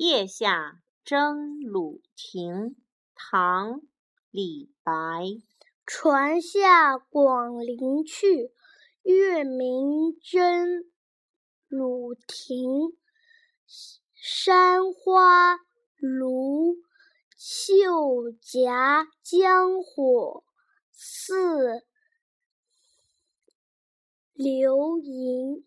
夜下征虏庭，唐·李白。船下广陵去，月明争虏庭。山花卢袖夹江火，似流萤。